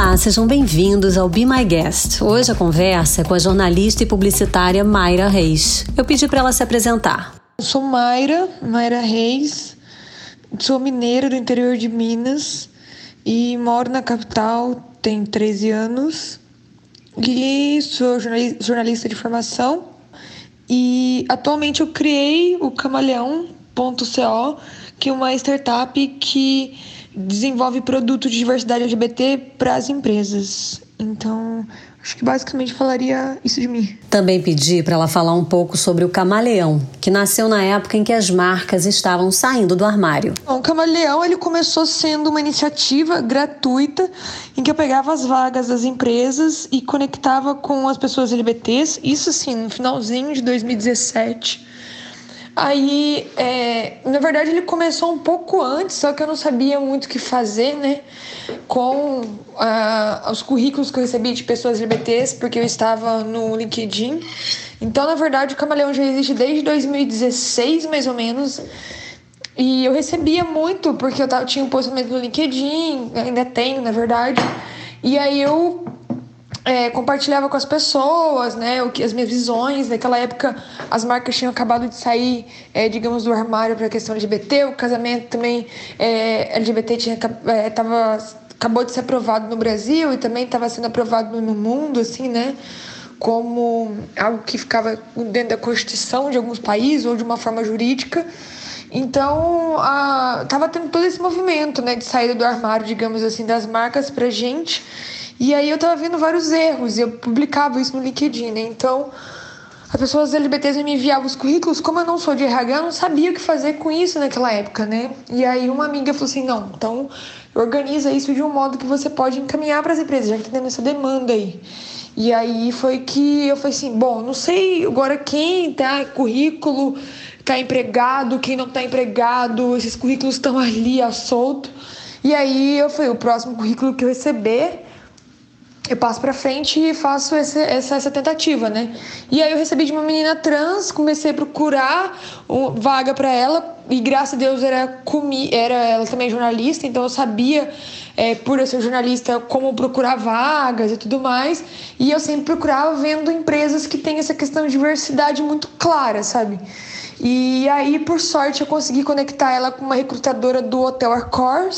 Olá, sejam bem-vindos ao Be My Guest. Hoje a conversa é com a jornalista e publicitária Mayra Reis. Eu pedi para ela se apresentar. Eu sou Mayra Reis, sou mineira do interior de Minas e moro na capital, tem 13 anos. E sou jornalista de formação e atualmente eu criei o Camaleão.co, que é uma startup que desenvolve produtos de diversidade LGBT para as empresas. Então, acho que basicamente falaria isso de mim. Também pedi para ela falar um pouco sobre o Camaleão, que nasceu na época em que as marcas estavam saindo do armário. Bom, o Camaleão ele começou sendo uma iniciativa gratuita em que eu pegava as vagas das empresas e conectava com as pessoas LGBTs, isso assim, no finalzinho de 2017. Aí, na verdade, ele começou um pouco antes, só que eu não sabia muito o que fazer, né? Com os currículos que eu recebia de pessoas LGBTs, porque eu estava no LinkedIn. Então, na verdade, o Camaleão já existe desde 2016, mais ou menos. E eu recebia muito, porque eu tinha um posicionamento no LinkedIn, ainda tenho, na verdade. E aí eu compartilhava com as pessoas, né, as minhas visões. Naquela época as marcas tinham acabado de sair, digamos, do armário para a questão LGBT, o casamento também LGBT acabou de ser aprovado no Brasil e também estava sendo aprovado no mundo, assim, né, como algo que ficava dentro da Constituição de alguns países ou de uma forma jurídica. Então, estava tendo todo esse movimento, né, de saída do armário, digamos assim, das marcas para a gente. E aí eu tava vendo vários erros, eu publicava isso no LinkedIn, né? Então, as pessoas LGBTs me enviavam os currículos. Como eu não sou de RH, eu não sabia o que fazer com isso naquela época, né? E aí uma amiga falou assim, não, então organiza isso de um modo que você pode encaminhar para as empresas, já que tá tendo essa demanda aí. E aí foi que eu falei assim, bom, não sei agora quem tá currículo, tá empregado, quem não tá empregado, esses currículos estão ali, a solto. E aí eu falei, o próximo currículo que eu receber, eu passo pra frente e faço essa tentativa, né? E aí eu recebi de uma menina trans, comecei a procurar vaga pra ela, e graças a Deus era ela também jornalista, então eu sabia, por eu ser jornalista, como procurar vagas e tudo mais. E eu sempre procurava vendo empresas que têm essa questão de diversidade muito clara, sabe? E aí, por sorte, eu consegui conectar ela com uma recrutadora do Hotel Accor.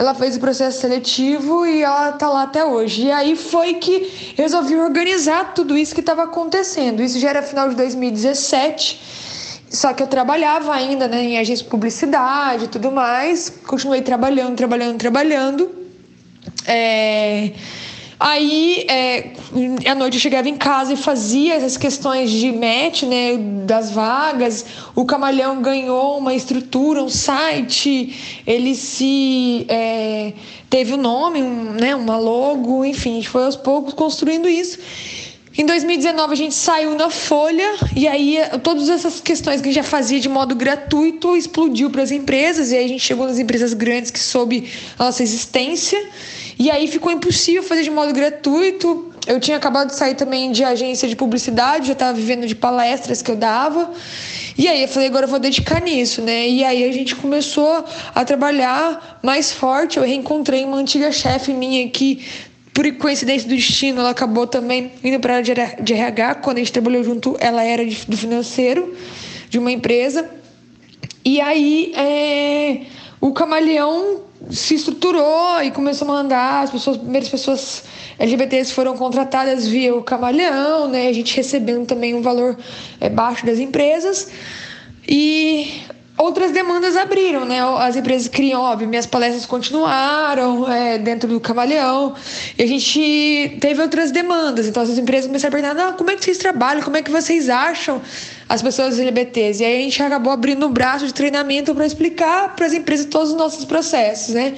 Ela fez o processo seletivo e ela tá lá até hoje. E aí foi que resolvi organizar tudo isso que estava acontecendo. Isso já era final de 2017, só que eu trabalhava ainda, né, em agência de publicidade e tudo mais. Continuei trabalhando. Aí, à noite eu chegava em casa e fazia essas questões de match, né, das vagas. O Camaleão ganhou uma estrutura, um site, ele teve um nome, né, uma logo, enfim, a gente foi aos poucos construindo isso. Em 2019 a gente saiu na Folha e aí todas essas questões que a gente já fazia de modo gratuito explodiu para as empresas e aí a gente chegou nas empresas grandes que soube a nossa existência e aí ficou impossível fazer de modo gratuito. Eu tinha acabado de sair também de agência de publicidade, já estava vivendo de palestras que eu dava e aí eu falei, agora eu vou dedicar nisso, né? E aí a gente começou a trabalhar mais forte. Eu reencontrei uma antiga chefe minha que, por coincidência do destino, ela acabou também indo para a área de RH. Quando a gente trabalhou junto, ela era do financeiro de uma empresa. E aí o Camaleão se estruturou e começou a mandar. As primeiras pessoas LGBTs foram contratadas via o Camaleão, né? A gente recebendo também um valor baixo das empresas. E outras demandas abriram, né? As empresas criam, óbvio, minhas palestras continuaram dentro do Camaleão. E a gente teve outras demandas. Então, as empresas começaram a perguntar, como é que vocês trabalham? Como é que vocês acham as pessoas LGBTs? E aí, a gente acabou abrindo um braço de treinamento para explicar para as empresas todos os nossos processos, né?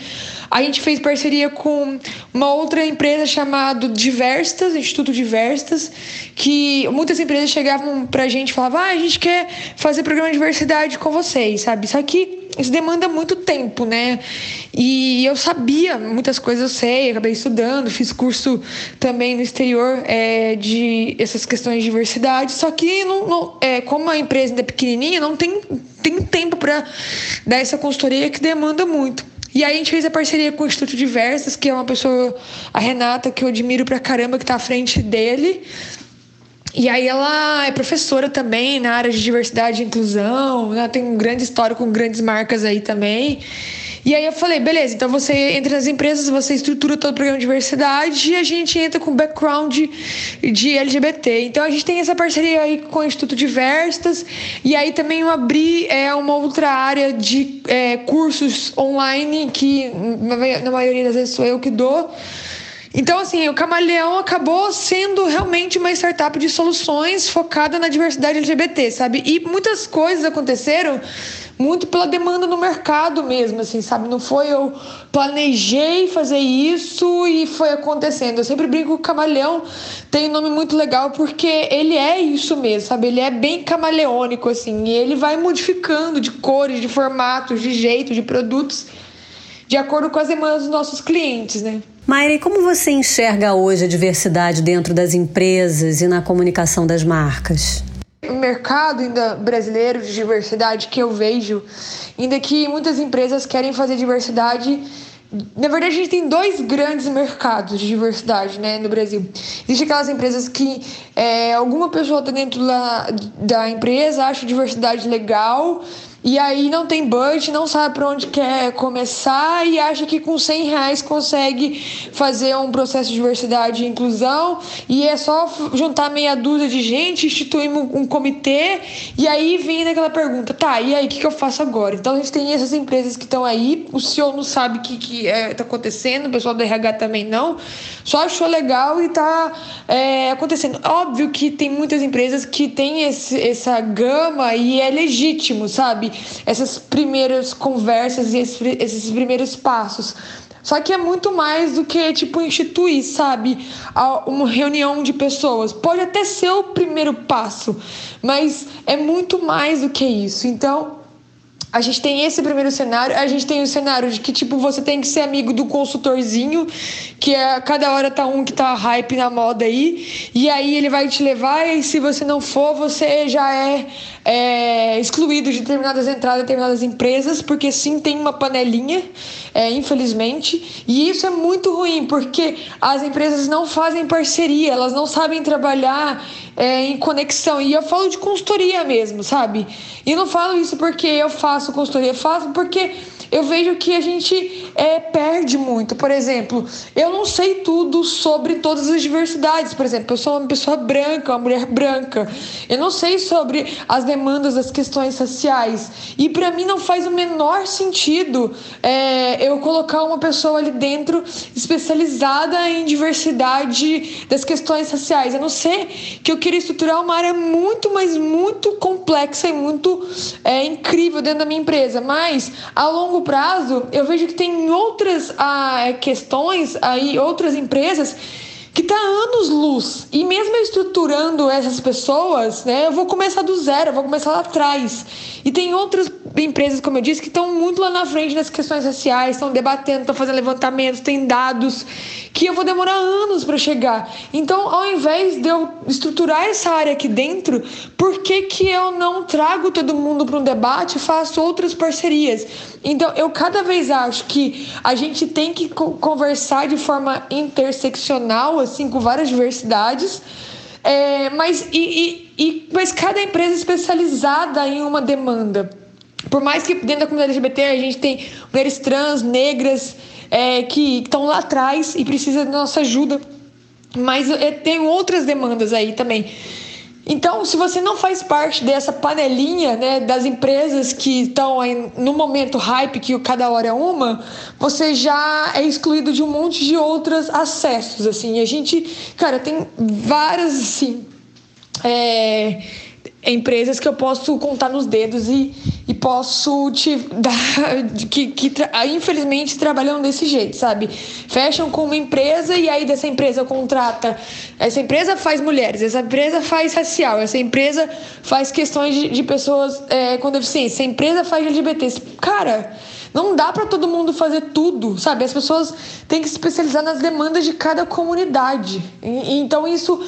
A gente fez parceria com uma outra empresa chamada Diversitas, Instituto Diversitas, que muitas empresas chegavam para a gente e falavam, a gente quer fazer programa de diversidade com vocês, sabe? Só que isso demanda muito tempo, né? E eu sabia muitas coisas, acabei estudando, fiz curso também no exterior de essas questões de diversidade, só que como a empresa ainda é pequenininha, não tem tempo para dar essa consultoria que demanda muito. E aí a gente fez a parceria com o Instituto Diversitas, que é uma pessoa, a Renata, que eu admiro pra caramba, que tá à frente dele. E aí ela é professora também na área de diversidade e inclusão, ela tem um grande histórico com grandes marcas aí também. E aí eu falei, beleza, então você entra nas empresas, você estrutura todo o programa de diversidade e a gente entra com background de LGBT. Então a gente tem essa parceria aí com o Instituto Diversitas e aí também eu abri uma outra área de cursos online que na maioria das vezes sou eu que dou. Então, assim, o Camaleão acabou sendo realmente uma startup de soluções focada na diversidade LGBT, sabe? E muitas coisas aconteceram muito pela demanda no mercado mesmo, assim, sabe? Não foi eu planejei fazer isso e foi acontecendo. Eu sempre brinco que o Camaleão tem um nome muito legal porque ele é isso mesmo, sabe? Ele é bem camaleônico, assim, e ele vai modificando de cores, de formatos, de jeito, de produtos, de acordo com as demandas dos nossos clientes, né? Mayra, e como você enxerga hoje a diversidade dentro das empresas e na comunicação das marcas? O mercado ainda brasileiro de diversidade que eu vejo, ainda que muitas empresas querem fazer diversidade. Na verdade, a gente tem dois grandes mercados de diversidade, né, no Brasil. Existem aquelas empresas que alguma pessoa está dentro da empresa, acha diversidade legal, e aí não tem budget, não sabe para onde quer começar e acha que com R$100 consegue fazer um processo de diversidade e inclusão e é só juntar meia dúzia de gente, instituir um comitê e aí vem aquela pergunta, tá, e aí, o que eu faço agora? Então a gente tem essas empresas que estão aí, o CEO não sabe o que está acontecendo, o pessoal do RH também não, só achou legal e está acontecendo. Óbvio que tem muitas empresas que têm essa gama e é legítimo, sabe? Essas primeiras conversas e esses primeiros passos. Só que é muito mais do que, instituir, sabe? Uma reunião de pessoas. Pode até ser o primeiro passo, mas é muito mais do que isso. Então, a gente tem esse primeiro cenário, a gente tem o cenário de que, você tem que ser amigo do consultorzinho, que cada hora tá um que tá hype na moda aí, e aí ele vai te levar, e se você não for, você já é excluído de determinadas entradas, determinadas empresas, porque sim, tem uma panelinha, infelizmente, e isso é muito ruim, porque as empresas não fazem parceria, elas não sabem trabalhar em conexão, e eu falo de consultoria mesmo, sabe? E não falo isso porque eu faço consultoria, faço porque eu vejo que a gente perde muito. Por exemplo, eu não sei tudo sobre todas as diversidades. Por exemplo, eu sou uma pessoa branca, uma mulher branca. Eu não sei sobre as demandas das questões sociais. E para mim não faz o menor sentido eu colocar uma pessoa ali dentro especializada em diversidade das questões sociais. A não ser que eu queira estruturar uma área muito, mas muito complexa e muito incrível dentro da minha empresa. Mas, a longo prazo, eu vejo que tem outras questões aí, outras empresas que tá anos-luz, e mesmo estruturando essas pessoas, né, eu vou começar do zero, eu vou começar lá atrás, e tem outras empresas, como eu disse, que estão muito lá na frente nas questões sociais, estão debatendo, estão fazendo levantamentos, tem dados que eu vou demorar anos para chegar. Então, ao invés de eu estruturar essa área aqui dentro, por que eu não trago todo mundo para um debate e faço outras parcerias? Então, eu cada vez acho que a gente tem que conversar de forma interseccional, assim, com várias diversidades, mas cada empresa especializada em uma demanda. Por mais que dentro da comunidade LGBT a gente tem mulheres trans, negras, que estão lá atrás e precisam da nossa ajuda, mas tem outras demandas aí também. Então, se você não faz parte dessa panelinha, né, das empresas que estão no momento hype, que cada hora é uma, você já é excluído de um monte de outros acessos, assim. E a gente, cara, tem várias, assim, empresas que eu posso contar nos dedos e posso te dar que infelizmente trabalham desse jeito, sabe? Fecham com uma empresa e aí dessa empresa contrata, essa empresa faz mulheres, essa empresa faz racial, essa empresa faz questões de pessoas com deficiência, essa empresa faz LGBT. Cara, Não dá para todo mundo fazer tudo, sabe? As pessoas têm que se especializar nas demandas de cada comunidade. Então isso,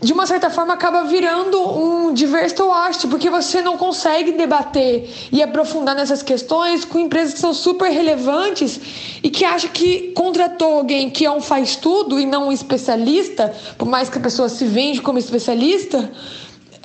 de uma certa forma, acaba virando um diverso arte, porque você não consegue debater e aprofundar nessas questões com empresas que são super relevantes e que acham que contratou alguém que é um faz-tudo e não um especialista, por mais que a pessoa se vende como especialista,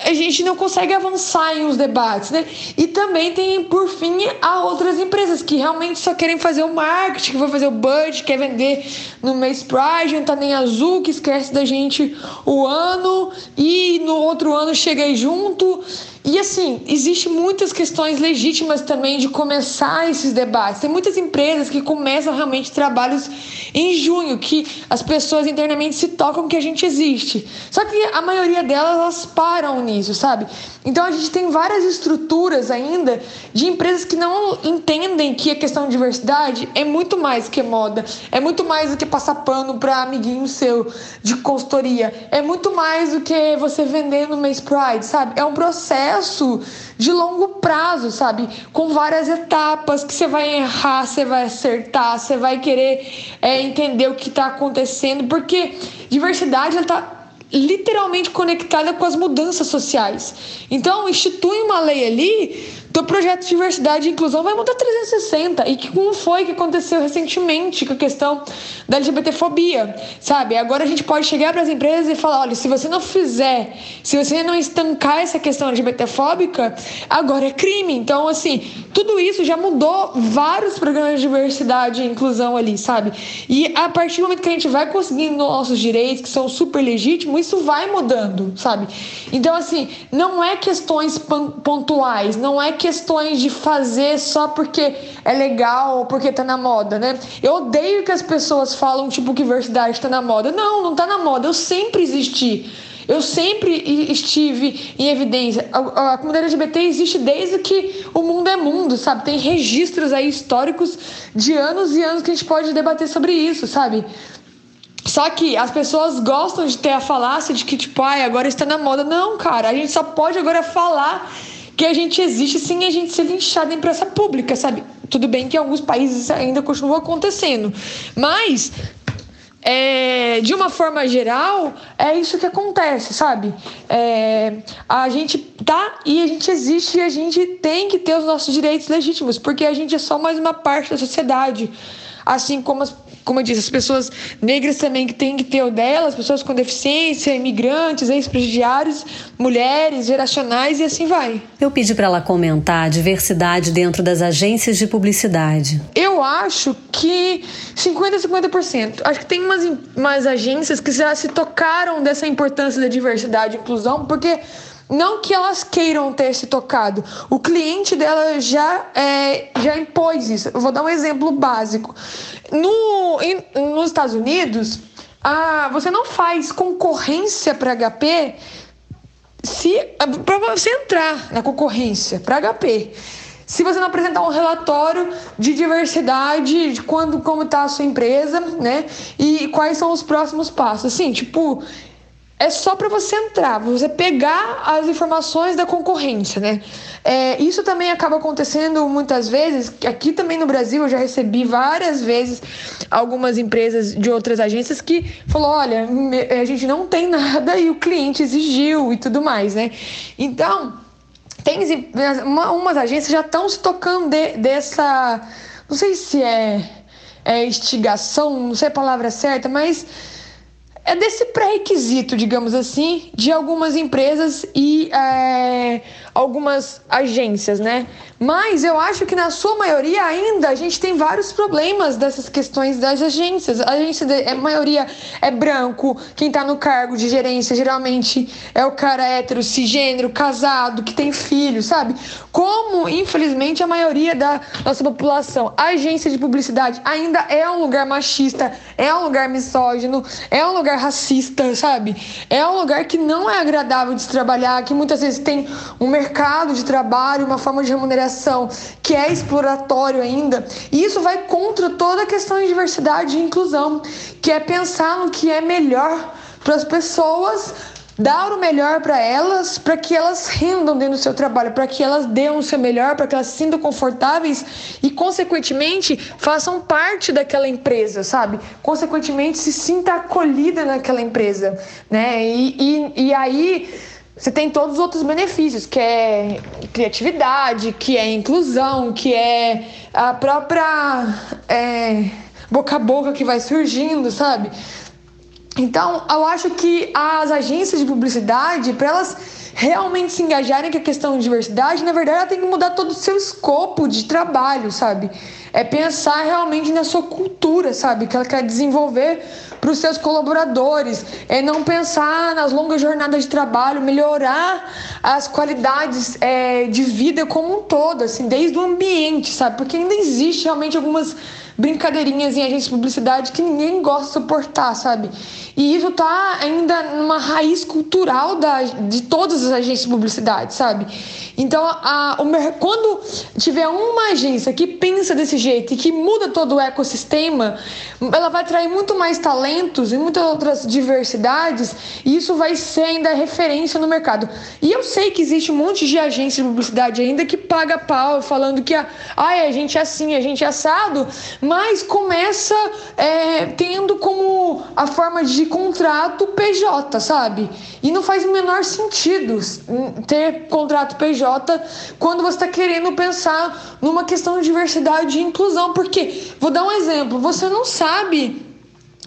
a gente não consegue avançar em uns debates, né? E também tem, por fim, há outras empresas que realmente só querem fazer o marketing, que vai fazer o budget, quer vender no mês Pride, não tá nem azul, que esquece da gente o ano e no outro ano chega aí junto. E assim, existem muitas questões legítimas também de começar esses debates. Tem muitas empresas que começam realmente trabalhos em junho, que as pessoas internamente se tocam que a gente existe. Só que a maioria delas, elas param nisso, sabe? Então a gente tem várias estruturas ainda de empresas que não entendem que a questão de diversidade é muito mais que moda, é muito mais do que passar pano para amiguinho seu de consultoria, é muito mais do que você vender no mês Pride, sabe? É um processo de longo prazo, sabe? Com várias etapas que você vai errar, você vai acertar, você vai querer entender o que está acontecendo, porque diversidade está literalmente conectada com as mudanças sociais. Então, institui uma lei ali do projeto de diversidade e inclusão, vai mudar 360. E como foi que aconteceu recentemente com a questão da LGBTfobia, sabe? Agora a gente pode chegar para as empresas e falar, olha, se você não fizer, se você não estancar essa questão LGBTfóbica, agora é crime. Então, assim, tudo isso já mudou vários programas de diversidade e inclusão ali, sabe? E a partir do momento que a gente vai conseguindo nossos direitos, que são super legítimos, isso vai mudando, sabe? Então, assim, não é questões pontuais, não é questões de fazer só porque é legal ou porque tá na moda, né? Eu odeio que as pessoas falam, tipo, que diversidade tá na moda. Não, não tá na moda, eu sempre existi. Eu sempre estive em evidência. A comunidade LGBT existe desde que o mundo é mundo, sabe? Tem registros aí históricos de anos e anos que a gente pode debater sobre isso, sabe? Só que as pessoas gostam de ter a falácia de que, tipo, ai, agora está na moda. Não, cara, a gente só pode agora falar que a gente existe sem a gente ser linchado em praça pública, sabe? Tudo bem que em alguns países ainda continua acontecendo, mas de uma forma geral, é isso que acontece, sabe? A gente tá e a gente existe e a gente tem que ter os nossos direitos legítimos, porque a gente é só mais uma parte da sociedade. Assim como eu disse, as pessoas negras também que têm que ter o delas, pessoas com deficiência, imigrantes, ex-presidiários, mulheres, geracionais e assim vai. Eu pedi para ela comentar a diversidade dentro das agências de publicidade. Eu acho que 50%. Acho que tem umas agências que já se tocaram dessa importância da diversidade e inclusão, porque não que elas queiram ter se tocado. O cliente dela já impôs isso. Eu vou dar um exemplo básico. Nos Estados Unidos, você não faz concorrência para HP para você entrar na concorrência para HP. Se você não apresentar um relatório de diversidade, de como está a sua empresa, né? E quais são os próximos passos. Assim, tipo, é só para você entrar, você pegar as informações da concorrência, né? Isso também acaba acontecendo muitas vezes, aqui também no Brasil eu já recebi várias vezes algumas empresas de outras agências que falou, olha, a gente não tem nada e o cliente exigiu e tudo mais, né? Então, tem umas agências já estão se tocando dessa, não sei se é instigação, não sei a palavra certa, mas é desse pré-requisito, digamos assim, de algumas empresas e algumas agências, né? Mas eu acho que na sua maioria ainda a gente tem vários problemas dessas questões das agências. A agência, a maioria é branco, quem tá no cargo de gerência geralmente é o cara hétero, cisgênero, casado, que tem filho, sabe? Como, infelizmente, a maioria da nossa população. A agência de publicidade ainda é um lugar machista, é um lugar misógino, é um lugar racista, sabe? É um lugar que não é agradável de se trabalhar, que muitas vezes tem um mercado de trabalho, uma forma de remuneração que é exploratório ainda. E isso vai contra toda a questão de diversidade e inclusão, que é pensar no que é melhor para as pessoas dar o melhor para elas, para que elas rendam dentro do seu trabalho, para que elas deem o seu melhor, para que elas se sintam confortáveis e, consequentemente, façam parte daquela empresa, sabe? Consequentemente, se sinta acolhida naquela empresa, né? E aí você tem todos os outros benefícios, que é criatividade, que é inclusão, que é a própria boca a boca que vai surgindo, sabe? Então, eu acho que as agências de publicidade, para elas realmente se engajarem com a questão de diversidade, na verdade, ela tem que mudar todo o seu escopo de trabalho, sabe? É pensar realmente na sua cultura, sabe? Que ela quer desenvolver para os seus colaboradores. É não pensar nas longas jornadas de trabalho, melhorar as qualidades de vida como um todo, assim, desde o ambiente, sabe? Porque ainda existe realmente algumas brincadeirinhas em agência de publicidade que ninguém gosta de suportar, sabe? E isso tá ainda numa raiz cultural de todas as agências de publicidade, sabe? Então, quando tiver uma agência que pensa desse jeito e que muda todo o ecossistema, ela vai atrair muito mais talentos e muitas outras diversidades, e isso vai ser ainda referência no mercado. E eu sei que existe um monte de agência de publicidade ainda que paga pau, falando que a gente é assim, a gente é assado, mas começa tendo como a forma de contrato PJ, sabe? E não faz o menor sentido ter contrato PJ quando você está querendo pensar numa questão de diversidade e inclusão, porque, vou dar um exemplo, você não sabe,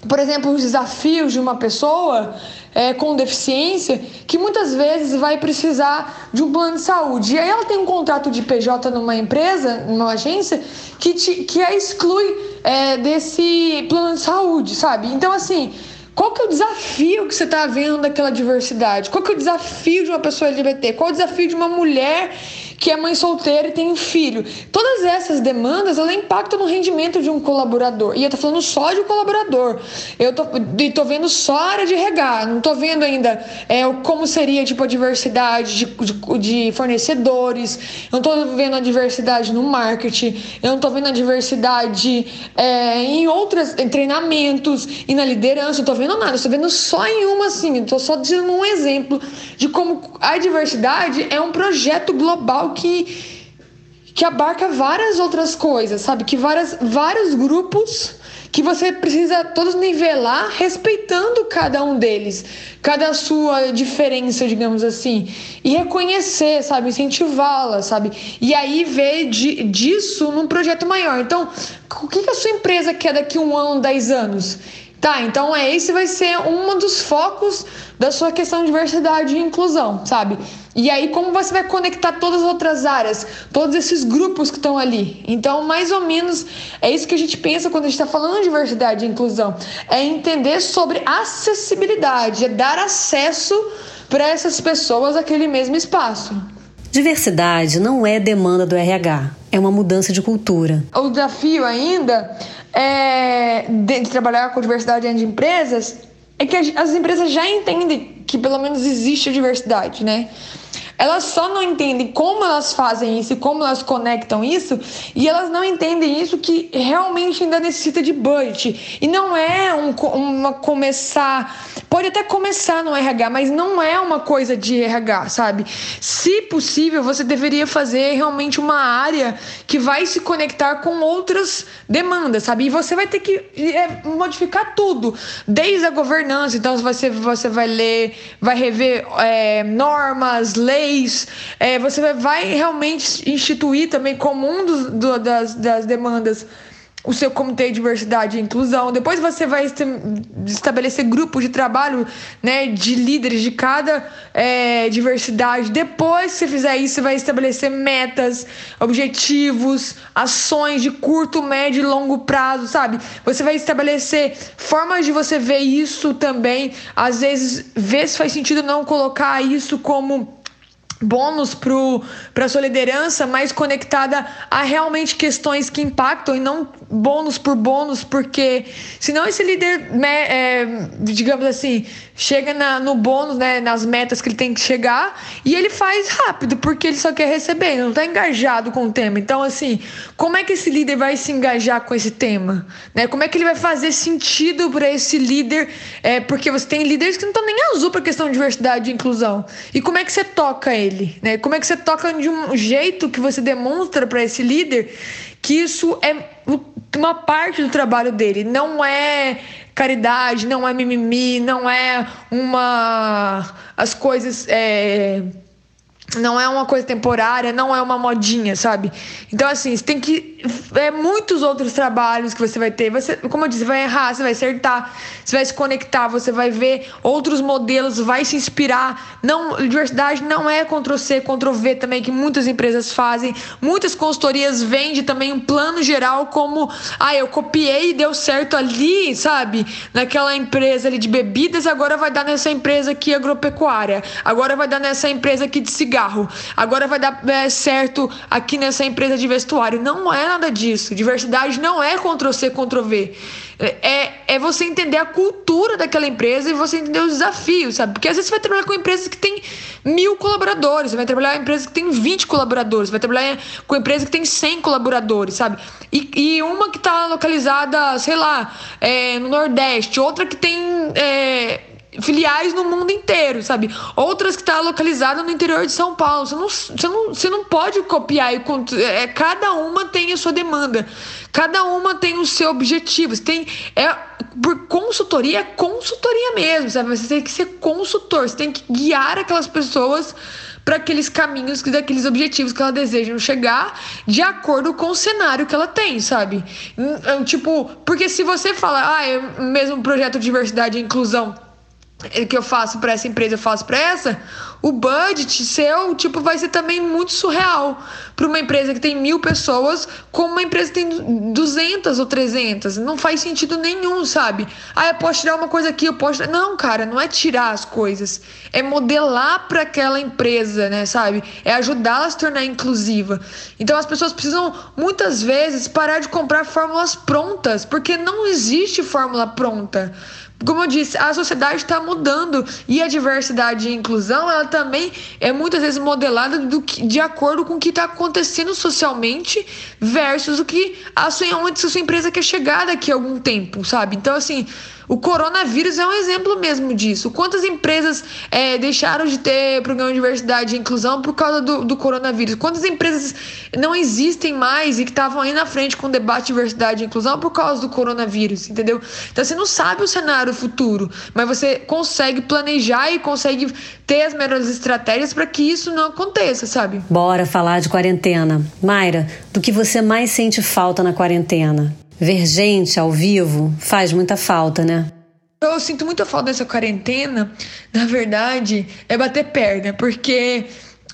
por exemplo, os desafios de uma pessoa com deficiência, que muitas vezes vai precisar de um plano de saúde. E aí ela tem um contrato de PJ numa empresa, numa agência, que a exclui desse plano de saúde, sabe? Então, assim, qual que é o desafio que você está vendo daquela diversidade? Qual que é o desafio de uma pessoa LGBT? Qual é o desafio de uma mulher que é mãe solteira e tem um filho? Todas essas demandas, elas impactam no rendimento de um colaborador. E eu tô falando só de um colaborador. Eu tô vendo só a área de RH. Não tô vendo ainda como seria tipo, a diversidade de fornecedores. Eu não tô vendo a diversidade no marketing. Eu não tô vendo a diversidade em outros treinamentos e na liderança. Eu tô vendo nada. Eu tô vendo só em uma, assim. Eu tô só dizendo um exemplo de como a diversidade é um projeto global que abarca várias outras coisas, sabe? Que vários grupos que você precisa todos nivelar, respeitando cada um deles, cada sua diferença, digamos assim, e reconhecer, sabe? Incentivá-la, sabe? E aí ver disso num projeto maior. Então, o que a sua empresa quer daqui 1 ano, 10 anos? Tá, então esse vai ser um dos focos da sua questão de diversidade e inclusão, sabe? E aí como você vai conectar todas as outras áreas, todos esses grupos que estão ali. Então, mais ou menos, é isso que a gente pensa quando a gente está falando de diversidade e inclusão. É entender sobre acessibilidade, é dar acesso para essas pessoas àquele mesmo espaço. Diversidade não é demanda do RH, é uma mudança de cultura. O desafio ainda de trabalhar com diversidade dentro de empresas é que as empresas já entendem que pelo menos existe a diversidade, né? Elas só não entendem como elas fazem isso e como elas conectam isso, e elas não entendem isso que realmente ainda necessita de budget. E não é pode até começar no RH, mas não é uma coisa de RH, sabe? Se possível, você deveria fazer realmente uma área que vai se conectar com outras demandas, sabe? E você vai ter que modificar tudo, desde a governança. Então você vai ler, vai rever normas, leis, você vai realmente instituir também como um das demandas o seu comitê de diversidade e inclusão. Depois você vai estabelecer grupos de trabalho, né, de líderes de cada diversidade. Depois que você fizer isso, você vai estabelecer metas, objetivos, ações de curto, médio e longo prazo, sabe? Você vai estabelecer formas de você ver isso também. Às vezes, ver se faz sentido não colocar isso como bônus para sua liderança mais conectada a realmente questões que impactam e não bônus por bônus, porque senão esse líder, digamos assim, chega no bônus, né, nas metas que ele tem que chegar, e ele faz rápido, porque ele só quer receber, ele não está engajado com o tema. Então, assim, como é que esse líder vai se engajar com esse tema? Né? Como é que ele vai fazer sentido para esse líder? Porque você tem líderes que não estão nem azul para a questão de diversidade e inclusão. E como é que você toca ele? Né? Como é que você toca de um jeito que você demonstra para esse líder que isso é uma parte do trabalho dele, não é caridade, não é mimimi, não é não é uma coisa temporária, não é uma modinha, sabe? Então, assim, você tem que... muitos outros trabalhos que você vai ter. Você, como eu disse, você vai errar, você vai acertar, você vai se conectar, você vai ver outros modelos, vai se inspirar. Não, diversidade não é Ctrl-C, Ctrl-V também, que muitas empresas fazem. Muitas consultorias vendem também um plano geral como... eu copiei e deu certo ali, sabe? Naquela empresa ali de bebidas, agora vai dar nessa empresa aqui agropecuária. Agora vai dar nessa empresa aqui de cigarro. Agora vai dar certo aqui nessa empresa de vestuário. Não é nada disso. Diversidade não é Ctrl-C, Ctrl-V. É você entender a cultura daquela empresa e você entender os desafios, sabe? Porque às vezes você vai trabalhar com empresas que tem 1.000 colaboradores, você vai trabalhar com empresas que tem 20 colaboradores, você vai trabalhar com empresa que tem 100 colaboradores, sabe? E uma que está localizada, sei lá, no Nordeste, outra que tem... filiais no mundo inteiro, sabe? Outras que estão localizadas no interior de São Paulo. Você não pode copiar. Cada uma tem a sua demanda. Cada uma tem o seu objetivo. Por consultoria, é consultoria mesmo, sabe? Você tem que ser consultor. Você tem que guiar aquelas pessoas para aqueles caminhos, daqueles objetivos que ela desejam chegar, de acordo com o cenário que ela tem, sabe? Tipo, porque se você falar, é o mesmo projeto de diversidade e inclusão que eu faço para essa empresa, eu faço para essa, o budget seu, tipo, vai ser também muito surreal para uma empresa que tem 1.000 pessoas como uma empresa que tem 200 ou 300, não faz sentido nenhum, sabe? Eu posso tirar uma coisa aqui, eu posso... Não, cara, não é tirar as coisas, é modelar para aquela empresa, né, sabe? É ajudá-la a se tornar inclusiva. Então as pessoas precisam, muitas vezes, parar de comprar fórmulas prontas, porque não existe fórmula pronta. Como eu disse, a sociedade está mudando e a diversidade e a inclusão, ela também é muitas vezes modelada de acordo com o que está acontecendo socialmente versus o que onde a sua empresa quer chegar daqui a algum tempo, sabe? Então, assim, o coronavírus é um exemplo mesmo disso. Quantas empresas deixaram de ter programa de diversidade e inclusão por causa do coronavírus? Quantas empresas não existem mais e que estavam aí na frente com o debate de diversidade e inclusão por causa do coronavírus, entendeu? Então, você não sabe o cenário futuro, mas você consegue planejar e consegue ter as melhores estratégias para que isso não aconteça, sabe? Bora falar de quarentena. Mayra, do que você mais sente falta na quarentena? Ver gente ao vivo faz muita falta, né? Eu sinto muita falta dessa quarentena, na verdade, é bater perna, porque...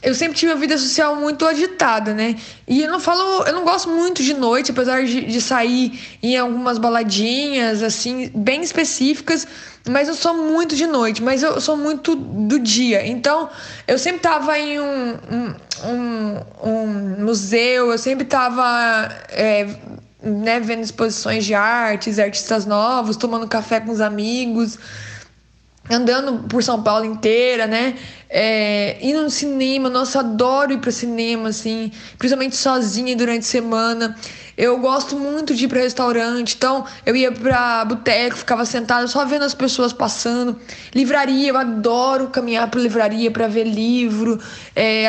eu sempre tive uma vida social muito agitada, né? E eu não gosto muito de noite, apesar de sair em algumas baladinhas, assim, bem específicas, mas eu sou muito de noite, mas eu sou muito do dia. Então, eu sempre tava em um museu, eu sempre tava... vendo exposições de artes, artistas novos, tomando café com os amigos, andando por São Paulo inteira, né? Ir no cinema, nossa, adoro ir para cinema, assim, principalmente sozinha durante a semana. Eu gosto muito de ir para restaurante, então eu ia para boteco, ficava sentada só vendo as pessoas passando. Livraria, eu adoro caminhar para livraria para ver livro,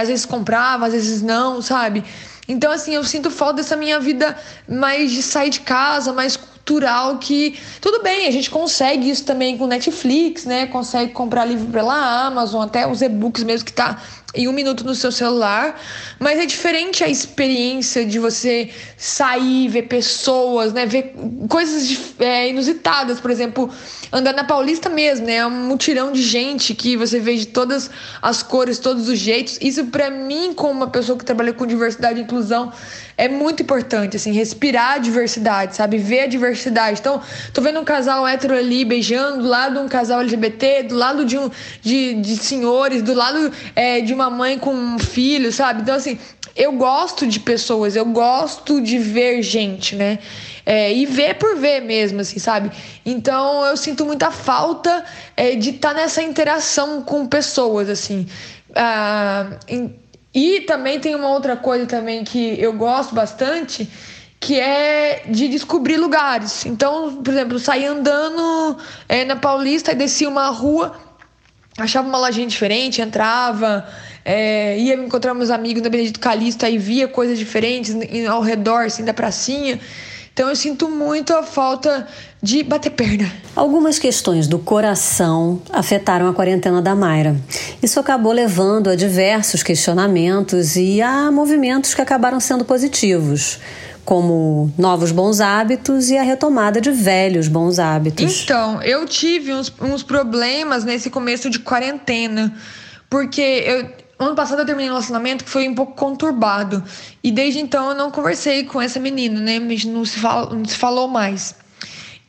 às vezes comprava, às vezes não, sabe? Então, assim, eu sinto falta dessa minha vida mais de sair de casa, mais cultural, que... Tudo bem, a gente consegue isso também com Netflix, né? Consegue comprar livro pela Amazon, até os e-books mesmo, que tá em 1 minuto no seu celular. Mas é diferente a experiência de você sair, ver pessoas, né? Ver coisas inusitadas, por exemplo... andar na Paulista mesmo, né? É um mutirão de gente que você vê de todas as cores, todos os jeitos. Isso pra mim, como uma pessoa que trabalha com diversidade e inclusão, é muito importante, assim, respirar a diversidade, sabe? Ver a diversidade. Então, tô vendo um casal hétero ali beijando, do lado de um casal LGBT, do lado de senhores, do lado de uma mãe com um filho, sabe? Então, assim, eu gosto de pessoas, eu gosto de ver gente, né? E ver por ver mesmo, assim, sabe? Então, eu sinto muita falta de estar nessa interação com pessoas, assim. E também tem uma outra coisa também que eu gosto bastante, que é de descobrir lugares. Então, por exemplo, eu saí andando na Paulista e desci uma rua, achava uma lojinha diferente, entrava, ia me encontrar meus amigos da Benedito Calixto, aí via coisas diferentes ao redor, assim, da pracinha. Então eu sinto muito a falta de bater perna. Algumas questões do coração afetaram a quarentena da Mayra. Isso acabou levando a diversos questionamentos e a movimentos que acabaram sendo positivos, como novos bons hábitos e a retomada de velhos bons hábitos. Então, eu tive uns problemas nesse começo de quarentena, porque ano passado eu terminei um relacionamento que foi um pouco conturbado. E desde então eu não conversei com essa menina, né? Não se falou mais.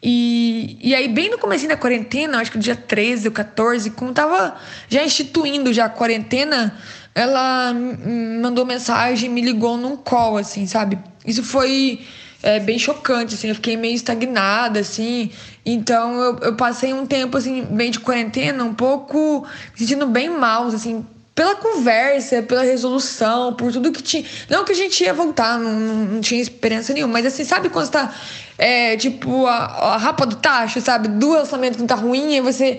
E aí, bem no comecinho da quarentena, acho que dia 13 ou 14, como tava já instituindo já a quarentena, ela mandou mensagem, me ligou num call, assim, sabe? Isso foi bem chocante, assim. Eu fiquei meio estagnada, assim. Então, eu passei um tempo, assim, bem de quarentena, um pouco me sentindo bem mal, assim, pela conversa, pela resolução, por tudo que tinha. Não que a gente ia voltar, não tinha esperança nenhuma, mas assim, sabe quando você tá tipo a rapa do tacho, sabe? Do relacionamento que não tá ruim, e você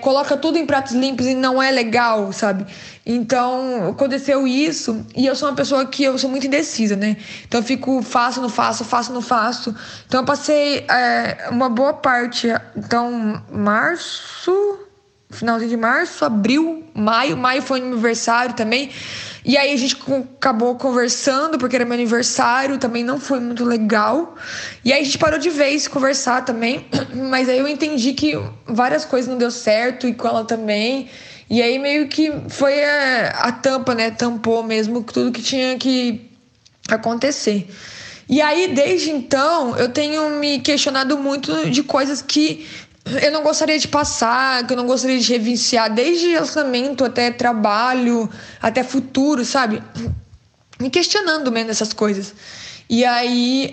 coloca tudo em pratos limpos e não é legal, sabe? Então, aconteceu isso, e eu sou uma pessoa que eu sou muito indecisa, né? Então, eu fico faço, não faço. Então, eu passei uma boa parte. Então, finalzinho de março, abril, maio foi meu aniversário também, e aí a gente acabou conversando, porque era meu aniversário, também não foi muito legal, e aí a gente parou de vez conversar também, mas aí eu entendi que várias coisas não deu certo, e com ela também, e aí meio que foi a tampa, né, tampou mesmo tudo que tinha que acontecer. E aí, desde então, eu tenho me questionado muito de coisas que eu não gostaria de passar, que eu não gostaria de revinciar, desde relacionamento até trabalho, até futuro, sabe? Me questionando mesmo essas coisas. E aí,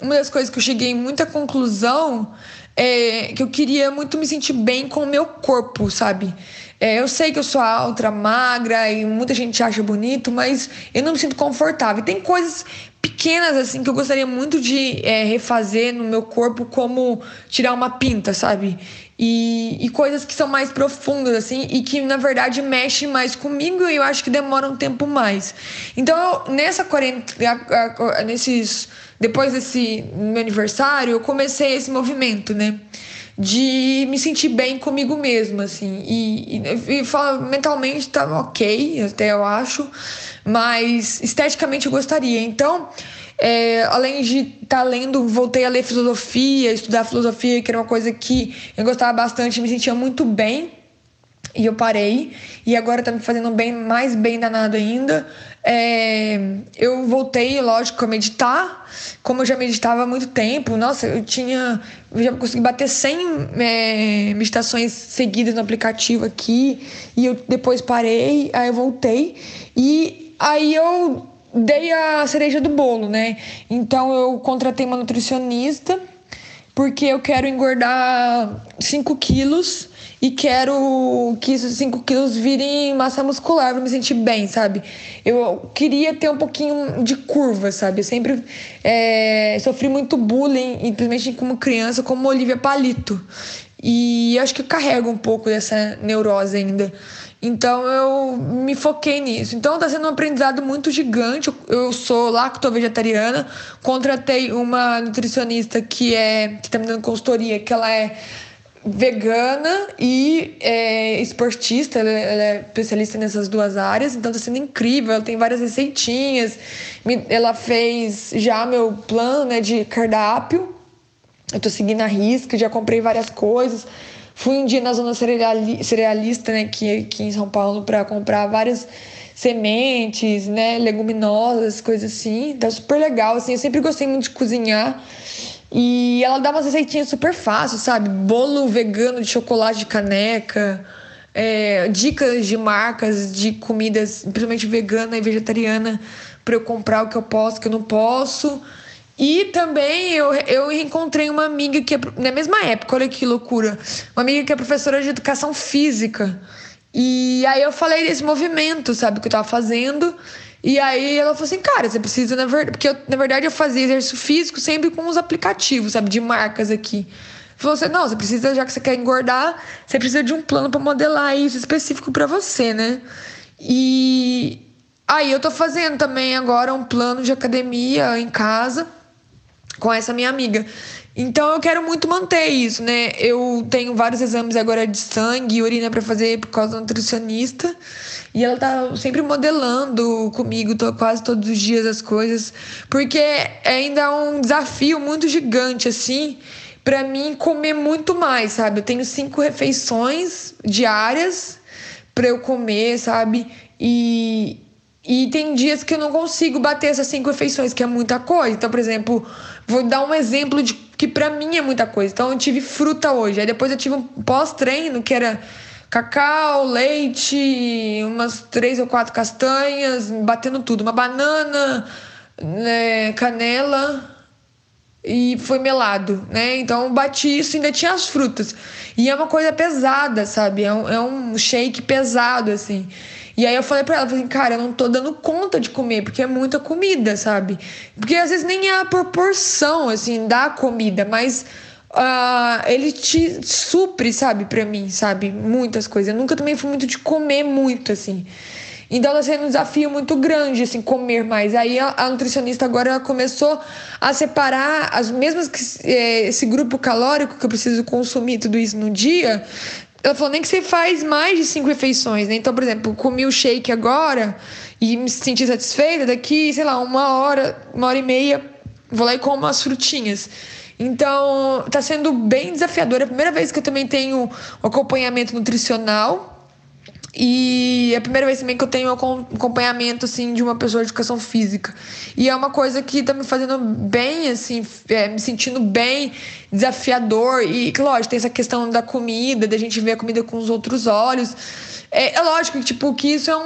uma das coisas que eu cheguei em muita conclusão é que eu queria muito me sentir bem com o meu corpo, sabe? Eu sei que eu sou alta, magra, e muita gente acha bonito, mas eu não me sinto confortável. E tem coisas pequenas, assim, que eu gostaria muito de refazer no meu corpo, como tirar uma pinta, sabe? E coisas que são mais profundas, assim, e que, na verdade, mexem mais comigo, e eu acho que demora um tempo mais. Então, nessa quarentena, depois desse meu aniversário, eu comecei esse movimento, né? De me sentir bem comigo mesma, assim, e falo, mentalmente tá ok, até eu acho, mas esteticamente eu gostaria. Então, além de estar lendo, voltei a ler filosofia, estudar filosofia, que era uma coisa que eu gostava bastante, me sentia muito bem, e eu parei, e agora tá me fazendo bem, mais bem danado ainda. Eu voltei, lógico, a meditar, como eu já meditava há muito tempo. Nossa, eu já consegui bater 100 meditações seguidas no aplicativo aqui, e eu depois parei, aí eu voltei, e aí eu dei a cereja do bolo, né? Então eu contratei uma nutricionista, porque eu quero engordar 5 quilos, e quero que esses 5 quilos virem massa muscular pra me sentir bem, sabe? Eu queria ter um pouquinho de curva, sabe? Eu sempre sofri muito bullying, principalmente como criança, como Olivia Palito. E acho que eu carrego um pouco dessa neurose ainda. Então eu me foquei nisso. Então tá sendo um aprendizado muito gigante. Eu sou lacto-vegetariana. Contratei uma nutricionista que tá me dando consultoria, que ela é vegana e esportista, ela é especialista nessas duas áreas, então tá sendo incrível, ela tem várias receitinhas, ela fez já meu plano, né, de cardápio, eu tô seguindo a risca, já comprei várias coisas. Fui um dia na Zona Cerealista, né, aqui em São Paulo, para comprar várias sementes, né, leguminosas, coisas assim. Tá super legal, assim. Eu sempre gostei muito de cozinhar. E ela dá umas receitinhas super fáceis, sabe? Bolo vegano de chocolate de caneca, dicas de marcas, de comidas, principalmente vegana e vegetariana, para eu comprar o que eu posso, o que eu não posso. E também eu reencontrei uma amiga que é, na mesma época, olha que loucura, uma amiga que é professora de educação física. E aí eu falei desse movimento, sabe, que eu tava fazendo. E aí ela falou assim, cara, você precisa, na verdade, porque eu, na verdade, eu fazia exercício físico sempre com os aplicativos, sabe, de marcas aqui. Falou assim, não, você precisa, já que você quer engordar, você precisa de um plano pra modelar isso específico pra você, né? E aí eu tô fazendo também agora um plano de academia em casa com essa minha amiga. Então eu quero muito manter isso, né? Eu tenho vários exames agora de sangue e urina pra fazer por causa do nutricionista, e ela tá sempre modelando comigo, tô quase todos os dias as coisas, porque ainda é um desafio muito gigante, assim, pra mim comer muito mais, sabe? Eu tenho 5 refeições diárias pra eu comer, sabe? E tem dias que eu não consigo bater essas 5 refeições, que é muita coisa. Então, por exemplo, vou dar um exemplo de que pra mim é muita coisa. Então, eu tive fruta hoje. Aí depois eu tive um pós-treino, que era cacau, leite, umas 3 ou 4 castanhas, batendo tudo. Uma banana, né, canela, e foi melado, né? Então, eu bati isso e ainda tinha as frutas. E é uma coisa pesada, sabe? É um shake pesado, assim. E aí eu falei pra ela, falei, cara, eu não tô dando conta de comer, porque é muita comida, sabe? Porque às vezes nem é a proporção, assim, da comida, mas ele te supre, sabe, pra mim, sabe? Muitas coisas. Eu nunca também fui muito de comer muito, assim. Então tá sendo um desafio muito grande, assim, comer mais. Aí a nutricionista agora, ela começou a separar as mesmas, esse grupo calórico que eu preciso consumir tudo isso no dia. Ela falou, nem que você faz mais de 5 refeições, né? Então, por exemplo, comi o shake agora e me senti satisfeita, daqui, sei lá, 1 hora, 1 hora e meia, vou lá e como umas frutinhas. Então, tá sendo bem desafiador. É a primeira vez que eu também tenho um acompanhamento nutricional. E é a primeira vez também que eu tenho um acompanhamento, assim, de uma pessoa de educação física. E é uma coisa que tá me fazendo bem, assim, me sentindo bem, desafiador. E, lógico, tem essa questão da comida, da gente ver a comida com os outros olhos. É lógico, tipo, que isso é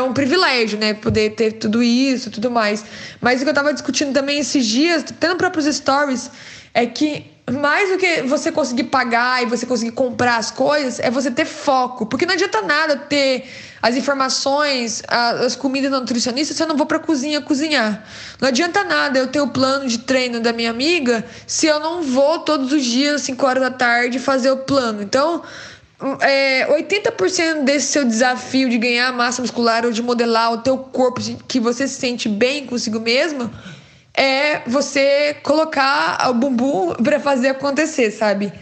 um privilégio, né? Poder ter tudo isso e tudo mais. Mas o que eu tava discutindo também esses dias, até nos próprios stories, é que mais do que você conseguir pagar e você conseguir comprar as coisas, é você ter foco. Porque não adianta nada ter as informações, as comidas do nutricionista, se eu não vou pra cozinha cozinhar. Não adianta nada eu ter o plano de treino da minha amiga, se eu não vou todos os dias, 5 horas da tarde, fazer o plano. Então, 80% desse seu desafio de ganhar massa muscular ou de modelar o teu corpo, que você se sente bem consigo mesmo, é você colocar o bumbum pra fazer acontecer, sabe?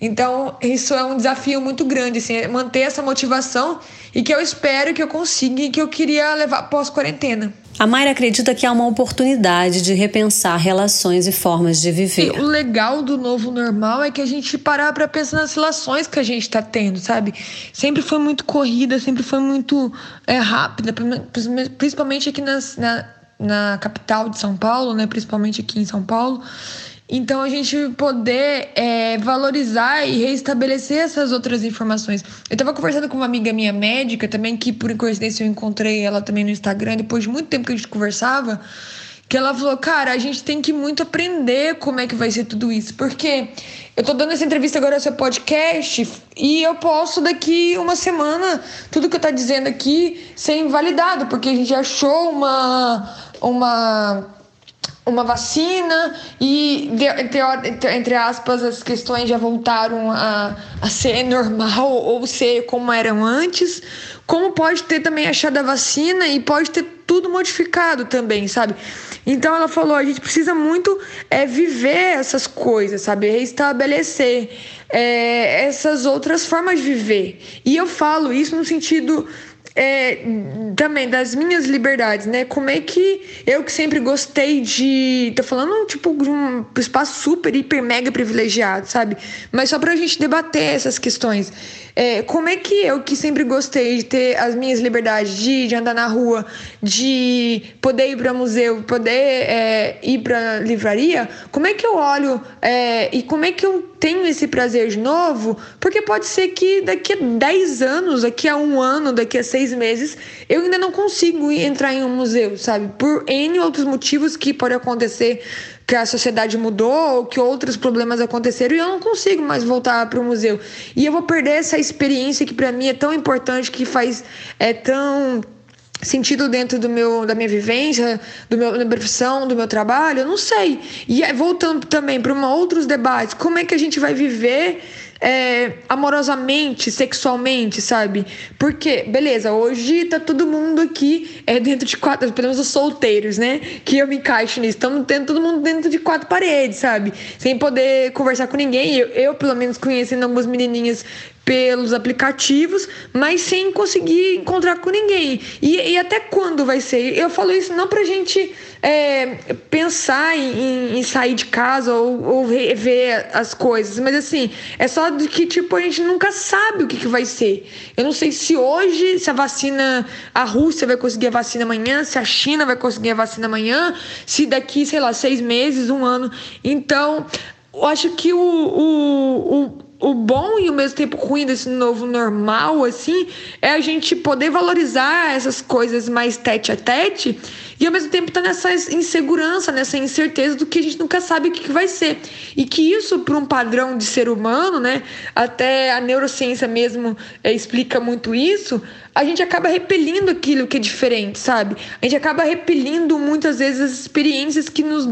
Então, isso é um desafio muito grande, assim, manter essa motivação, e que eu espero que eu consiga, e que eu queria levar pós-quarentena. A Mayra acredita que há uma oportunidade de repensar relações e formas de viver. O legal do novo normal é que a gente parar pra pensar nas relações que a gente tá tendo, sabe? Sempre foi muito corrida, sempre foi muito rápida, principalmente aqui na capital de São Paulo, né? Principalmente aqui em São Paulo. Então, a gente poder valorizar e reestabelecer essas outras informações. Eu estava conversando com uma amiga minha médica também, que por coincidência eu encontrei ela também no Instagram, depois de muito tempo que a gente conversava, que ela falou, cara, a gente tem que muito aprender como é que vai ser tudo isso, porque eu tô dando essa entrevista agora no seu podcast, e eu posso daqui uma semana tudo que eu tô dizendo aqui ser invalidado, porque a gente achou uma vacina, e entre aspas as questões já voltaram a ser normal ou ser como eram antes, como pode ter também achado a vacina e pode ter tudo modificado também, sabe? Então ela falou, a gente precisa muito viver essas coisas, sabe? Reestabelecer essas outras formas de viver. E eu falo isso no sentido também das minhas liberdades, né? Como é que eu, que sempre gostei de... Tô falando, tipo, de um espaço super, hiper, mega privilegiado, sabe? Mas só pra gente debater essas questões. Como é que eu, que sempre gostei de ter as minhas liberdades, de andar na rua, de poder ir pra museu, poder ir pra livraria, como é que eu olho e como é que eu tenho esse prazer de novo? Porque pode ser que daqui a 10 anos, daqui a um ano, daqui a 6 meses, eu ainda não consigo entrar em um museu, sabe? Por N outros motivos que pode acontecer, que a sociedade mudou, ou que outros problemas aconteceram, e eu não consigo mais voltar para o museu. E eu vou perder essa experiência que para mim é tão importante, que faz tão... sentido dentro da minha vivência, da minha profissão, do meu trabalho, eu não sei. E aí, voltando também para outros debates, como é que a gente vai viver amorosamente, sexualmente, sabe? Porque, beleza, hoje tá todo mundo aqui dentro de 4, pelo menos os solteiros, né? Que eu me encaixo nisso. Estamos tendo todo mundo dentro de 4 paredes, sabe? Sem poder conversar com ninguém. Eu pelo menos, conhecendo algumas menininhas pelos aplicativos, mas sem conseguir encontrar com ninguém. E até quando vai ser? Eu falo isso não pra gente pensar em sair de casa ou rever as coisas, mas assim, é só de que, tipo, a gente nunca sabe o que vai ser. Eu não sei se hoje, se a vacina, a Rússia vai conseguir a vacina amanhã, se a China vai conseguir a vacina amanhã, se daqui, sei lá, 6 meses, um ano. Então, eu acho que o bom e ao mesmo tempo ruim desse novo normal, assim, é a gente poder valorizar essas coisas mais tete a tete e ao mesmo tempo tá nessa insegurança, nessa incerteza do que a gente nunca sabe o que vai ser. E que isso, para um padrão de ser humano, né, até a neurociência mesmo explica muito isso, a gente acaba repelindo aquilo que é diferente, sabe? A gente acaba repelindo muitas vezes as experiências que nos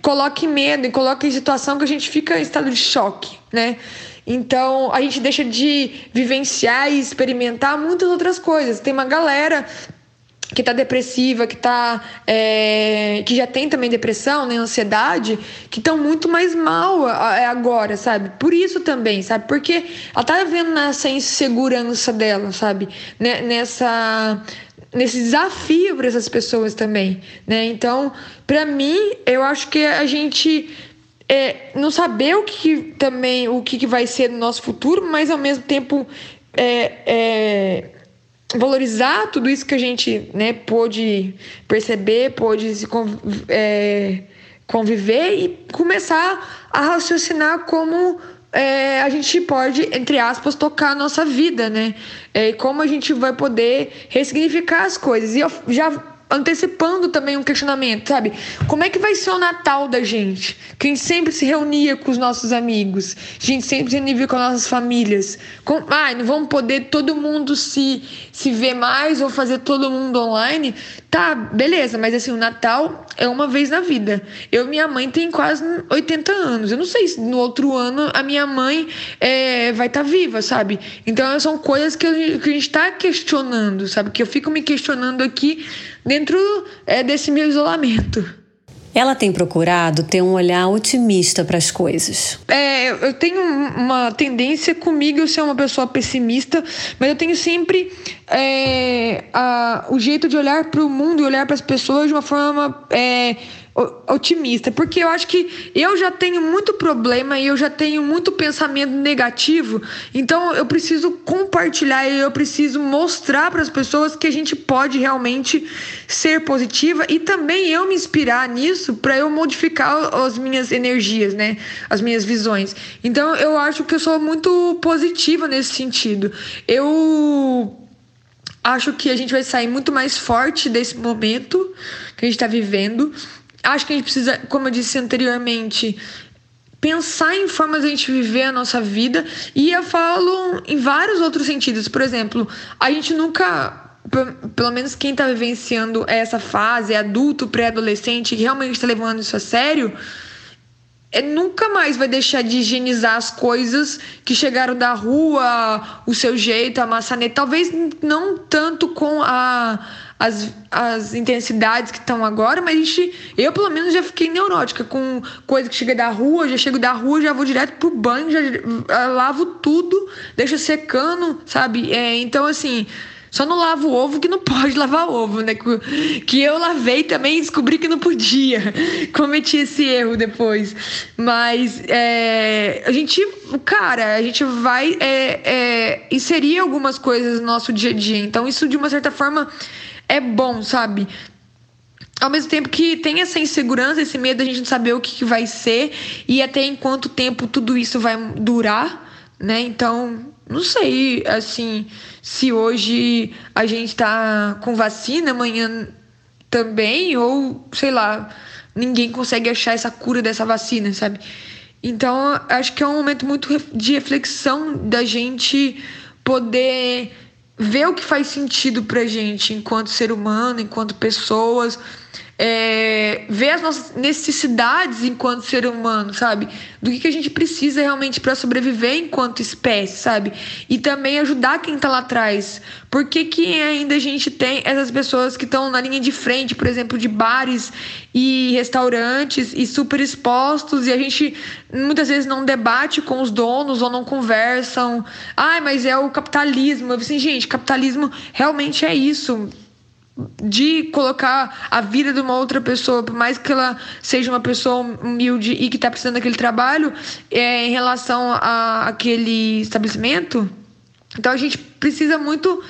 colocam em medo e colocam em situação que a gente fica em estado de choque, né? Então, a gente deixa de vivenciar e experimentar muitas outras coisas. Tem uma galera que tá depressiva, que já tem também depressão, né, ansiedade, que estão muito mais mal agora, sabe? Por isso também, sabe? Porque ela tá vendo nessa insegurança dela, sabe? Nesse desafio para essas pessoas também, né? Então, para mim, eu acho que a gente... não saber o que vai ser no nosso futuro, mas ao mesmo tempo valorizar tudo isso que a gente, né, pôde perceber, pôde se conviver e começar a raciocinar como a gente pode, entre aspas, tocar a nossa vida, né? Como a gente vai poder ressignificar as coisas. E eu já antecipando também um questionamento, sabe? Como é que vai ser o Natal da gente? Que a gente sempre se reunia com os nossos amigos, a gente sempre se reunia com as nossas famílias. Não vamos poder todo mundo se ver mais ou fazer todo mundo online. Tá, beleza, mas assim, o Natal é uma vez na vida. Eu e minha mãe tem quase 80 anos. Eu não sei se no outro ano a minha mãe vai estar viva, sabe? Então são coisas que a gente está questionando, sabe? Que eu fico me questionando aqui dentro desse meu isolamento. Ela tem procurado ter um olhar otimista para as coisas. Eu tenho uma tendência comigo, eu ser uma pessoa pessimista, mas eu tenho sempre o jeito de olhar para o mundo e olhar para as pessoas de uma forma otimista, porque eu acho que eu já tenho muito problema e eu já tenho muito pensamento negativo, então eu preciso compartilhar e eu preciso mostrar para as pessoas que a gente pode realmente ser positiva e também eu me inspirar nisso para eu modificar as minhas energias, né? As minhas visões. Então eu acho que eu sou muito positiva nesse sentido. Eu acho que a gente vai sair muito mais forte desse momento que a gente está vivendo. Acho que a gente precisa, como eu disse anteriormente, pensar em formas de a gente viver a nossa vida. E eu falo em vários outros sentidos. Por exemplo, a gente nunca... Pelo menos quem está vivenciando essa fase, é adulto, pré-adolescente, que realmente está levando isso a sério, nunca mais vai deixar de higienizar as coisas que chegaram da rua, o seu jeito, a maçaneta. Talvez não tanto com as intensidades que estão agora, mas eu pelo menos já fiquei neurótica com coisa que chega da rua, já chego da rua, já vou direto pro banho, já lavo tudo, deixo secando, sabe? Então assim, Só não lava o ovo que não pode lavar ovo, né? Que eu lavei também e descobri que não podia. Cometi esse erro depois. Mas a gente, cara, a gente vai inserir algumas coisas no nosso dia a dia. Então isso, de uma certa forma, é bom, sabe? Ao mesmo tempo que tem essa insegurança, esse medo da gente não saber o que vai ser e até em quanto tempo tudo isso vai durar, né? Então, não sei, assim, se hoje a gente tá com vacina, amanhã também, ou, sei lá, ninguém consegue achar essa cura dessa vacina, sabe? Então, acho que é um momento muito de reflexão da gente poder ver o que faz sentido pra gente enquanto ser humano, enquanto pessoas, ver as nossas necessidades enquanto ser humano, sabe? Do que a gente precisa realmente pra sobreviver enquanto espécie, sabe? E também ajudar quem tá lá atrás. Por que ainda a gente tem essas pessoas que estão na linha de frente, por exemplo, de bares e restaurantes e super expostos, e a gente muitas vezes não debate com os donos ou não conversam? Ai, mas é o capitalismo. Eu falei assim, gente, capitalismo realmente é isso, de colocar a vida de uma outra pessoa, por mais que ela seja uma pessoa humilde e que está precisando daquele trabalho, em relação a aquele estabelecimento. Então a gente precisa muito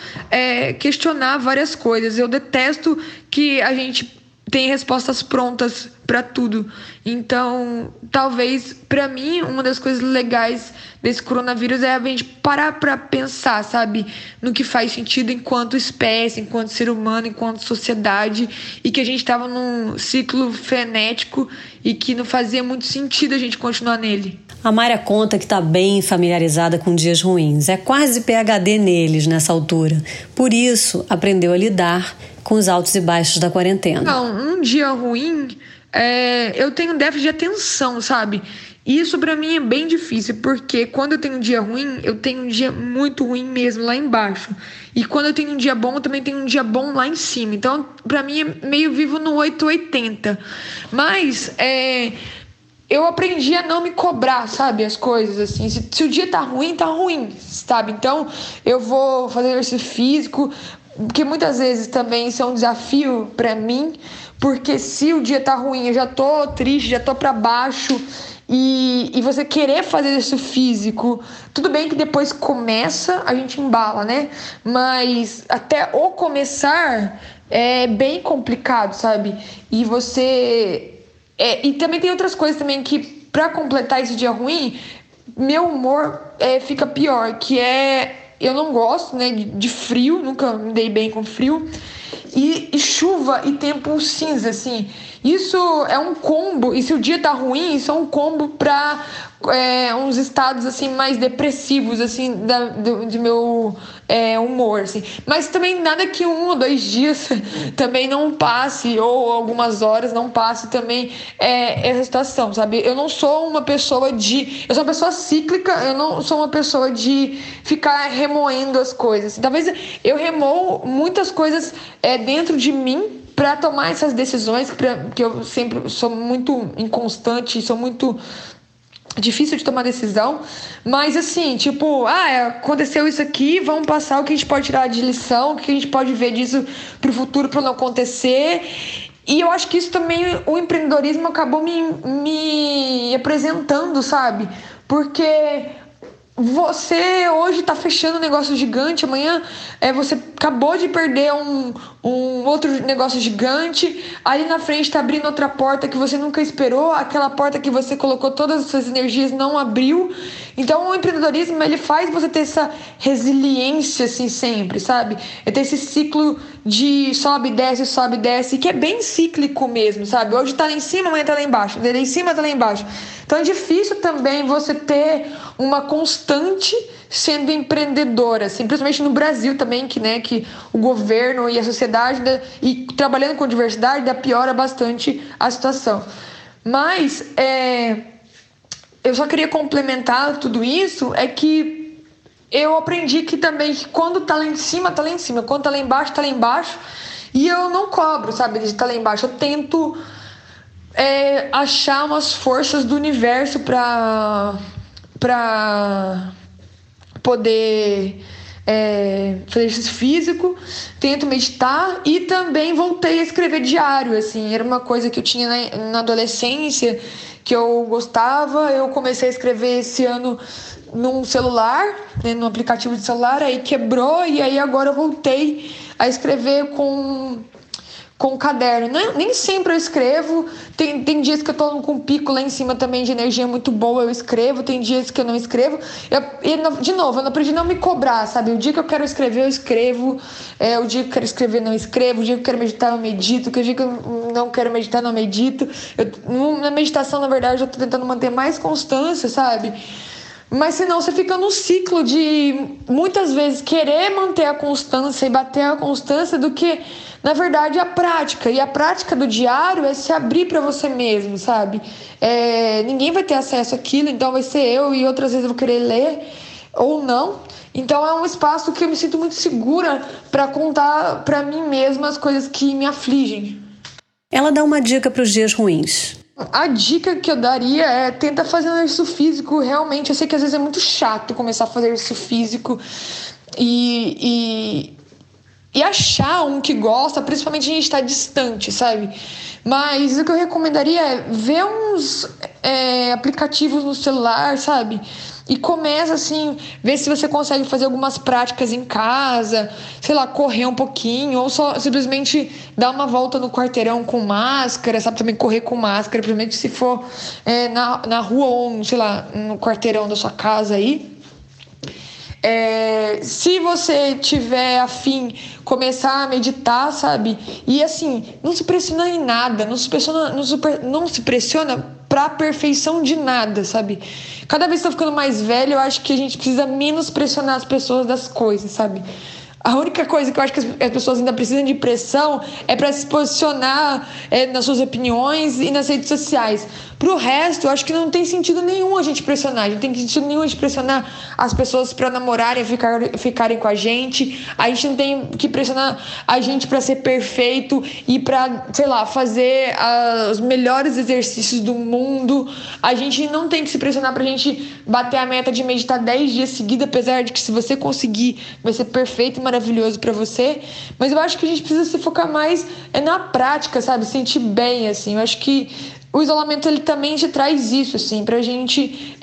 questionar várias coisas. Eu detesto que a gente tem respostas prontas para tudo. Então, talvez, para mim, uma das coisas legais desse coronavírus é a gente parar para pensar, sabe? No que faz sentido enquanto espécie, enquanto ser humano, enquanto sociedade, e que a gente estava num ciclo frenético e que não fazia muito sentido a gente continuar nele. A Mayra conta que está bem familiarizada com dias ruins. É quase PhD neles nessa altura. Por isso, aprendeu a lidar com os altos e baixos da quarentena. Não, um dia ruim, eu tenho déficit de atenção, sabe? E isso pra mim é bem difícil, porque quando eu tenho um dia ruim, eu tenho um dia muito ruim mesmo lá embaixo. E quando eu tenho um dia bom, eu também tenho um dia bom lá em cima. Então, pra mim, é meio vivo no 880. Mas, eu aprendi a não me cobrar, sabe, as coisas, assim. Se o dia tá ruim, sabe? Então, eu vou fazer exercício físico, porque muitas vezes também isso é um desafio pra mim, porque se o dia tá ruim, eu já tô triste, já tô pra baixo, e você querer fazer isso físico, tudo bem que depois começa, a gente embala, né? Mas até o começar é bem complicado, sabe? E você... e também tem outras coisas também que, pra completar esse dia ruim, meu humor fica pior, que é... Eu não gosto, né, de frio, nunca me dei bem com frio. E chuva e tempo cinza, assim. Isso é um combo, e se o dia tá ruim, isso é um combo pra uns estados, assim, mais depressivos, assim, de meu humor, assim. Mas também nada que um ou dois dias também não passe, ou algumas horas não passe também essa situação, sabe? Eu não sou uma pessoa de... Eu sou uma pessoa cíclica, eu não sou uma pessoa de ficar remoendo as coisas. Talvez eu remoo muitas coisas dentro de mim para tomar essas decisões, que eu sempre sou muito inconstante, sou muito difícil de tomar decisão, mas assim, tipo, aconteceu isso aqui, vamos passar o que a gente pode tirar de lição, o que a gente pode ver disso pro futuro para não acontecer. E eu acho que isso também, o empreendedorismo acabou me apresentando, sabe? Porque você hoje tá fechando um negócio gigante, amanhã você acabou de perder um outro negócio gigante, ali na frente tá abrindo outra porta que você nunca esperou, aquela porta que você colocou todas as suas energias não abriu. Então o empreendedorismo, ele faz você ter essa resiliência, assim, sempre, sabe? É ter esse ciclo de sobe, desce, que é bem cíclico mesmo, sabe? Hoje tá lá em cima, amanhã tá lá embaixo, de lá em cima tá lá embaixo. Então é difícil também você ter uma constante sendo empreendedora, assim, principalmente no Brasil também, que, né, que o governo e a sociedade, e trabalhando com diversidade, piora bastante a situação. Mas eu só queria complementar tudo isso, é que eu aprendi que também, que quando tá lá em cima, tá lá em cima, quando tá lá embaixo, tá lá embaixo, e eu não cobro, sabe, de tá lá embaixo, eu tento achar umas forças do universo pra poder fazer exercício físico, tento meditar e também voltei a escrever diário, assim, era uma coisa que eu tinha na adolescência, que eu gostava. Eu comecei a escrever esse ano num celular, né, num aplicativo de celular, aí quebrou, e aí agora eu voltei a escrever com caderno. Não, nem sempre eu escrevo, tem dias que eu tô com um pico lá em cima também de energia muito boa, eu escrevo, tem dias que eu não escrevo. De novo, eu não aprendi a não me cobrar, sabe? O dia que eu quero escrever, eu escrevo, o dia que eu quero escrever, não escrevo, o dia que eu quero meditar, eu medito, o dia que eu não quero meditar, não medito. Na meditação, na verdade, eu tô tentando manter mais constância, sabe? Mas senão você fica num ciclo de muitas vezes querer manter a constância e bater a constância do que, na verdade, a prática. E a prática do diário é se abrir para você mesmo, sabe? Ninguém vai ter acesso àquilo, então vai ser eu, e outras vezes eu vou querer ler ou não. Então é um espaço que eu me sinto muito segura para contar para mim mesma as coisas que me afligem. Ela dá uma dica para os dias ruins. A dica que eu daria é tentar fazer um exercício físico. Realmente, eu sei que às vezes é muito chato começar a fazer exercício físico e achar um que gosta, principalmente a gente está distante, sabe? Mas o que eu recomendaria é ver uns aplicativos no celular, sabe? E começa assim, ver se você consegue fazer algumas práticas em casa, sei lá, correr um pouquinho, ou só simplesmente dar uma volta no quarteirão com máscara, sabe? Também correr com máscara, principalmente se for na rua ou, sei lá, no quarteirão da sua casa aí. Se você tiver afim, começar a meditar, sabe? E assim, não se pressiona em nada, não se pressiona pra perfeição de nada, sabe? Cada vez que eu tô ficando mais velha, eu acho que a gente precisa menos pressionar as pessoas das coisas, sabe? A única coisa que eu acho que as pessoas ainda precisam de pressão é pra se posicionar nas suas opiniões e nas redes sociais. Pro resto, eu acho que não tem sentido nenhum a gente pressionar. Não tem sentido nenhum a gente pressionar as pessoas pra namorarem, ficarem com a gente. A gente não tem que pressionar a gente pra ser perfeito e pra, sei lá, fazer os melhores exercícios do mundo. A gente não tem que se pressionar pra gente bater a meta de meditar 10 dias seguidos, apesar de que se você conseguir, vai ser perfeito e maravilhoso pra você. Mas eu acho que a gente precisa se focar mais na prática, sabe? Sentir bem, assim. Eu acho que o isolamento, ele também te traz isso, assim, pra gente,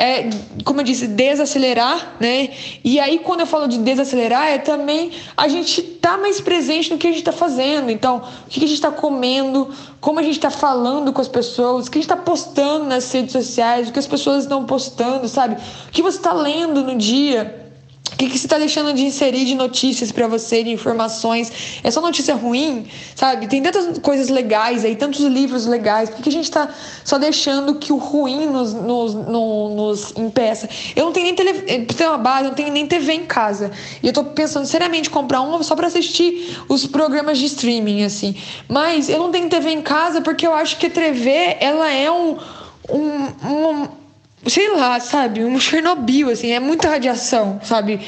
como eu disse, desacelerar, né? E aí, quando eu falo de desacelerar, é também a gente tá mais presente no que a gente tá fazendo. Então, o que a gente tá comendo, como a gente tá falando com as pessoas, o que a gente tá postando nas redes sociais, o que as pessoas estão postando, sabe? O que você tá lendo no dia. O que você está deixando de inserir de notícias para você, de informações? É só notícia ruim, sabe? Tem tantas coisas legais aí, tantos livros legais. Por que a gente está só deixando que o ruim nos impeça? Eu não tenho nem eu não tenho nem TV em casa. E eu tô pensando seriamente em comprar uma só para assistir os programas de streaming, assim. Mas eu não tenho TV em casa porque eu acho que a TV, ela é sei lá, sabe? Um Chernobyl, assim, é muita radiação, sabe?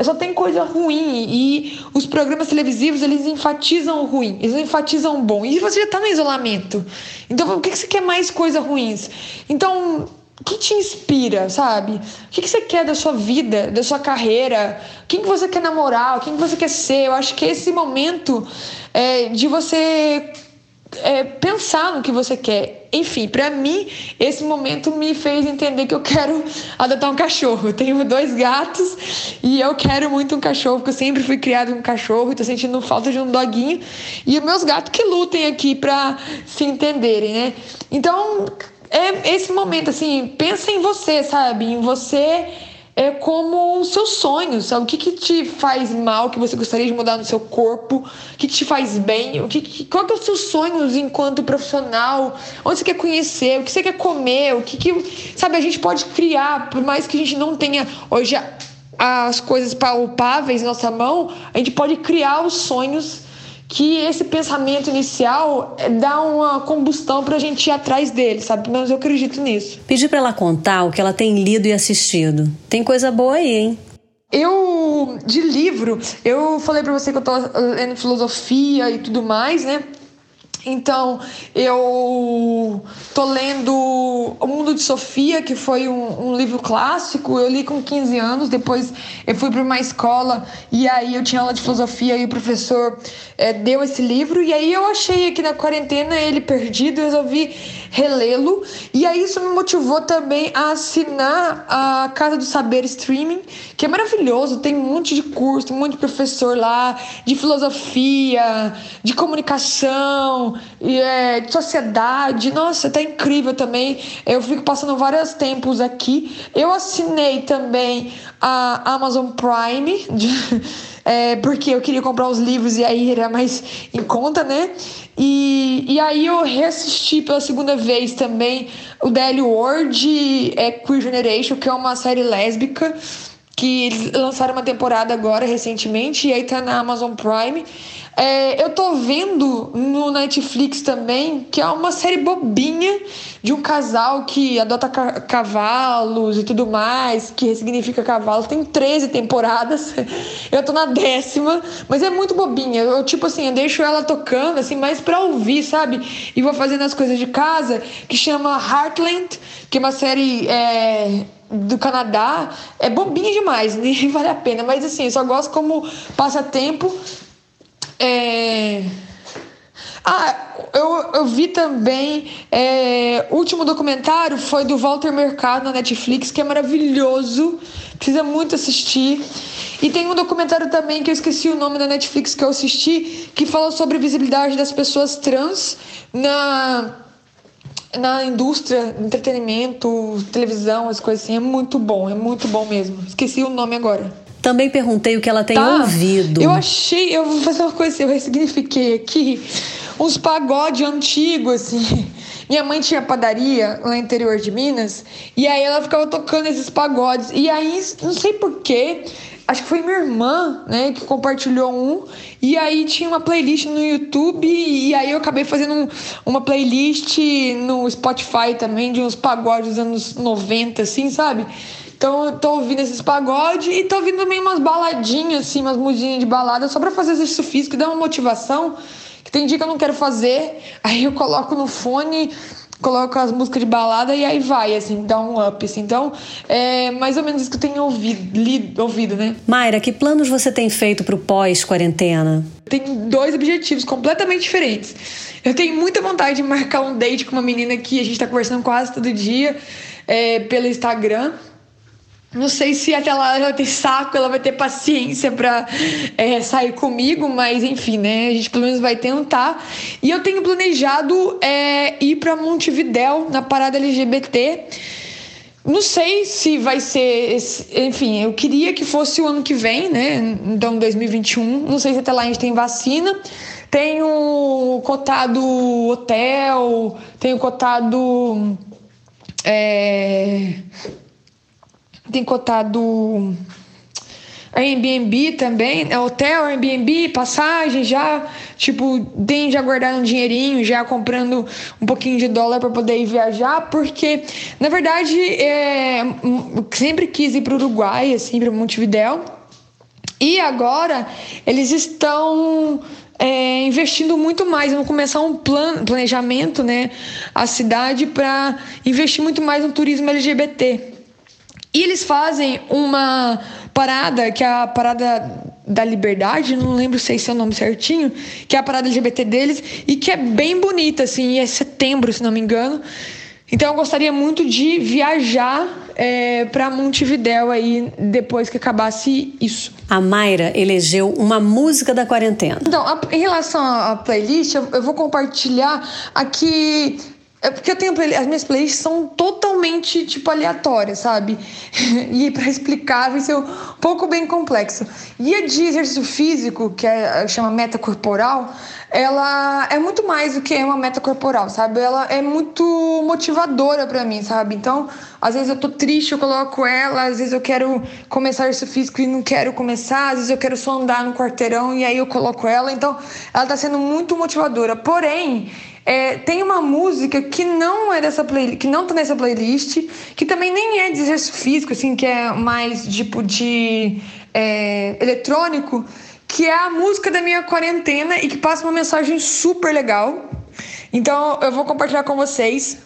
Só tem coisa ruim, e os programas televisivos, eles enfatizam o ruim, eles enfatizam o bom, e você já tá no isolamento, então por que você quer mais coisas ruins? Então, o que te inspira, sabe? O que você quer da sua vida, da sua carreira? Quem que você quer namorar? Quem que você quer ser? Eu acho que esse momento de você pensar no que você quer. Enfim, pra mim, esse momento me fez entender que eu quero adotar um cachorro. Eu tenho 2 gatos e eu quero muito um cachorro, porque eu sempre fui criada com um cachorro e tô sentindo falta de um doguinho. E meus gatos que lutem aqui pra se entenderem, né? Então, é esse momento, assim, pensa em você, sabe? Em você é como os seus sonhos, sabe? O que te faz mal, o que você gostaria de mudar no seu corpo, o que te faz bem, qual que é os seus sonhos enquanto profissional, onde você quer conhecer, o que você quer comer, sabe, a gente pode criar, por mais que a gente não tenha hoje as coisas palpáveis na nossa mão, a gente pode criar os sonhos que esse pensamento inicial dá uma combustão pra gente ir atrás dele, sabe? Mas eu acredito nisso. Pedi pra ela contar o que ela tem lido e assistido. Tem coisa boa aí, hein? De livro, eu falei pra você que eu tô lendo filosofia e tudo mais, né? Então, eu tô lendo O Mundo de Sofia, que foi um livro clássico. Eu li com 15 anos, depois eu fui para uma escola e aí eu tinha aula de filosofia e o professor deu esse livro. E aí eu achei aqui na quarentena ele perdido e resolvi relê-lo. E aí isso me motivou também a assinar a Casa do Saber Streaming, que é maravilhoso, tem um monte de curso, tem um monte de professor lá, de filosofia, de comunicação, de sociedade. Nossa, tá incrível também. Eu fico passando vários tempos aqui. Eu assinei também a Amazon Prime, porque eu queria comprar os livros e aí era mais em conta, né? E aí eu reassisti pela segunda vez também o Daily Word, Queer Generation, que é uma série lésbica, que eles lançaram uma temporada agora, recentemente, e aí tá na Amazon Prime. Eu tô vendo no Netflix também, que é uma série bobinha de um casal que adota cavalos e tudo mais, que ressignifica cavalos. Tem 13 temporadas, eu tô na 10ª, mas é muito bobinha. Eu, tipo assim, eu deixo ela tocando, assim, mais pra ouvir, sabe? E vou fazendo as coisas de casa, que chama Heartland, que é uma série... do Canadá, é bobinha demais, nem vale a pena, mas assim, eu só gosto como passatempo. Eu vi também o último documentário foi do Walter Mercado na Netflix, que é maravilhoso, precisa muito assistir. E tem um documentário também que eu esqueci o nome da Netflix que eu assisti, que fala sobre a visibilidade das pessoas trans na indústria, entretenimento, televisão, as coisas assim. É muito bom mesmo. Esqueci o nome agora. Também perguntei o que ela tem ouvido. Eu vou fazer uma coisa assim, eu ressignifiquei aqui uns pagode antigos, assim. Minha mãe tinha padaria lá no interior de Minas, e aí ela ficava tocando esses pagodes. E aí, não sei porquê, acho que foi minha irmã, né, que compartilhou e aí tinha uma playlist no YouTube, e aí eu acabei fazendo uma playlist no Spotify também, de uns pagodes dos anos 90, assim, sabe? Então eu tô ouvindo esses pagodes e tô ouvindo também umas baladinhas, assim, umas musiquinhas de balada, só pra fazer exercício físico, dar uma motivação, que tem dia que eu não quero fazer, aí eu coloco no fone... Coloco as músicas de balada e aí vai, assim, dá um up, assim. Então, é mais ou menos isso que eu tenho ouvido, né? Mayra, que planos você tem feito pro pós-quarentena? Tem 2 objetivos completamente diferentes. Eu tenho muita vontade de marcar um date com uma menina que a gente tá conversando quase todo dia pelo Instagram. Não sei se até lá ela vai ter saco, ela vai ter paciência pra sair comigo, mas enfim, né? A gente pelo menos vai tentar. E eu tenho planejado ir pra Montevidéu na parada LGBT. Não sei se vai ser... Enfim, eu queria que fosse o ano que vem, né? Então, 2021. Não sei se até lá a gente tem vacina. Tenho cotado hotel, tenho cotado... Tem cotado Airbnb também, hotel, Airbnb, passagem já, tipo, tem já guardado um dinheirinho, já comprando um pouquinho de dólar para poder ir viajar, porque, na verdade, eu sempre quis ir para o Uruguai, assim, para Montevidéu, e agora eles estão... investindo muito mais. Vamos começar um planejamento, né, a cidade, para investir muito mais no turismo LGBT. E eles fazem uma parada, que é a Parada da Liberdade, não lembro se é o nome certinho, que é a parada LGBT deles, e que é bem bonita, assim, e é setembro, se não me engano. Então eu gostaria muito de viajar para Montevidéu aí depois que acabasse isso. A Mayra elegeu uma música da quarentena. Então, em relação à playlist, eu vou compartilhar aqui... É porque eu tenho as minhas playlists são totalmente, tipo, aleatórias, sabe? E para explicar vai ser um pouco bem complexo. E a de exercício físico, que chama meta corporal, ela é muito mais do que uma meta corporal, sabe? Ela é muito motivadora para mim, sabe? Então, às vezes eu tô triste, eu coloco ela, às vezes eu quero começar exercício físico e não quero começar, às vezes eu quero só andar no quarteirão e aí eu coloco ela. Então, ela tá sendo muito motivadora. Porém... tem uma música que não é dessa playlist, que não tá nessa playlist, que também nem é de exercício físico, assim, que é mais tipo de eletrônico, que é a música da minha quarentena e que passa uma mensagem super legal, Então, eu vou compartilhar com vocês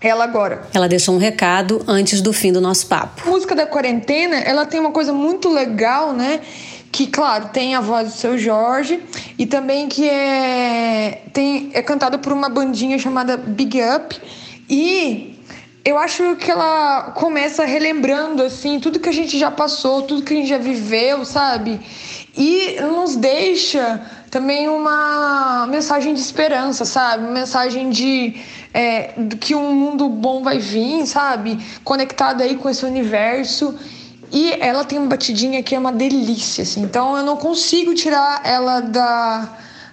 ela agora. Ela deixou um recado antes do fim do nosso papo. A música da quarentena, ela tem uma coisa muito legal, né? Que, claro, tem a voz do seu Jorge e também que é cantada por uma bandinha chamada Big Up. E eu acho que ela começa relembrando, assim, tudo que a gente já passou, tudo que a gente já viveu, sabe? E nos deixa também uma mensagem de esperança, sabe? Uma mensagem de que um mundo bom vai vir, sabe? Conectado aí com esse universo. E ela tem uma batidinha que é uma delícia, assim. Então eu não consigo tirar ela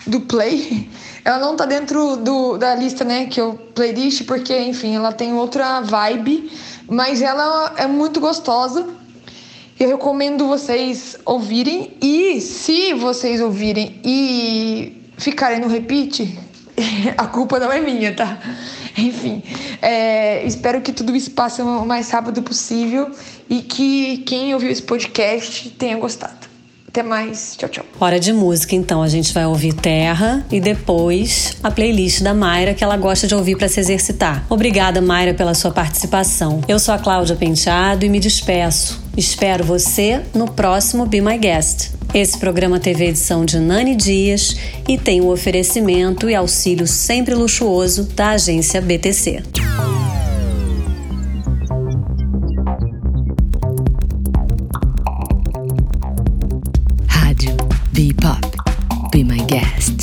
do play. Ela não tá dentro da lista, né, que eu playlist, porque, enfim, ela tem outra vibe. Mas ela é muito gostosa. Eu recomendo vocês ouvirem. E se vocês ouvirem e ficarem no repeat, a culpa não é minha, tá? Enfim, espero que tudo isso passe o mais rápido possível e que quem ouviu esse podcast tenha gostado. Até mais, tchau, tchau. Hora de música, então. A gente vai ouvir Terra e depois a playlist da Mayra, que ela gosta de ouvir para se exercitar. Obrigada, Mayra, pela sua participação. Eu sou a Cláudia Penteado e me despeço. Espero você no próximo Be My Guest. Esse programa teve edição de Nani Dias e tem o oferecimento e auxílio sempre luxuoso da agência BTC. Be Pop, Be My Guest.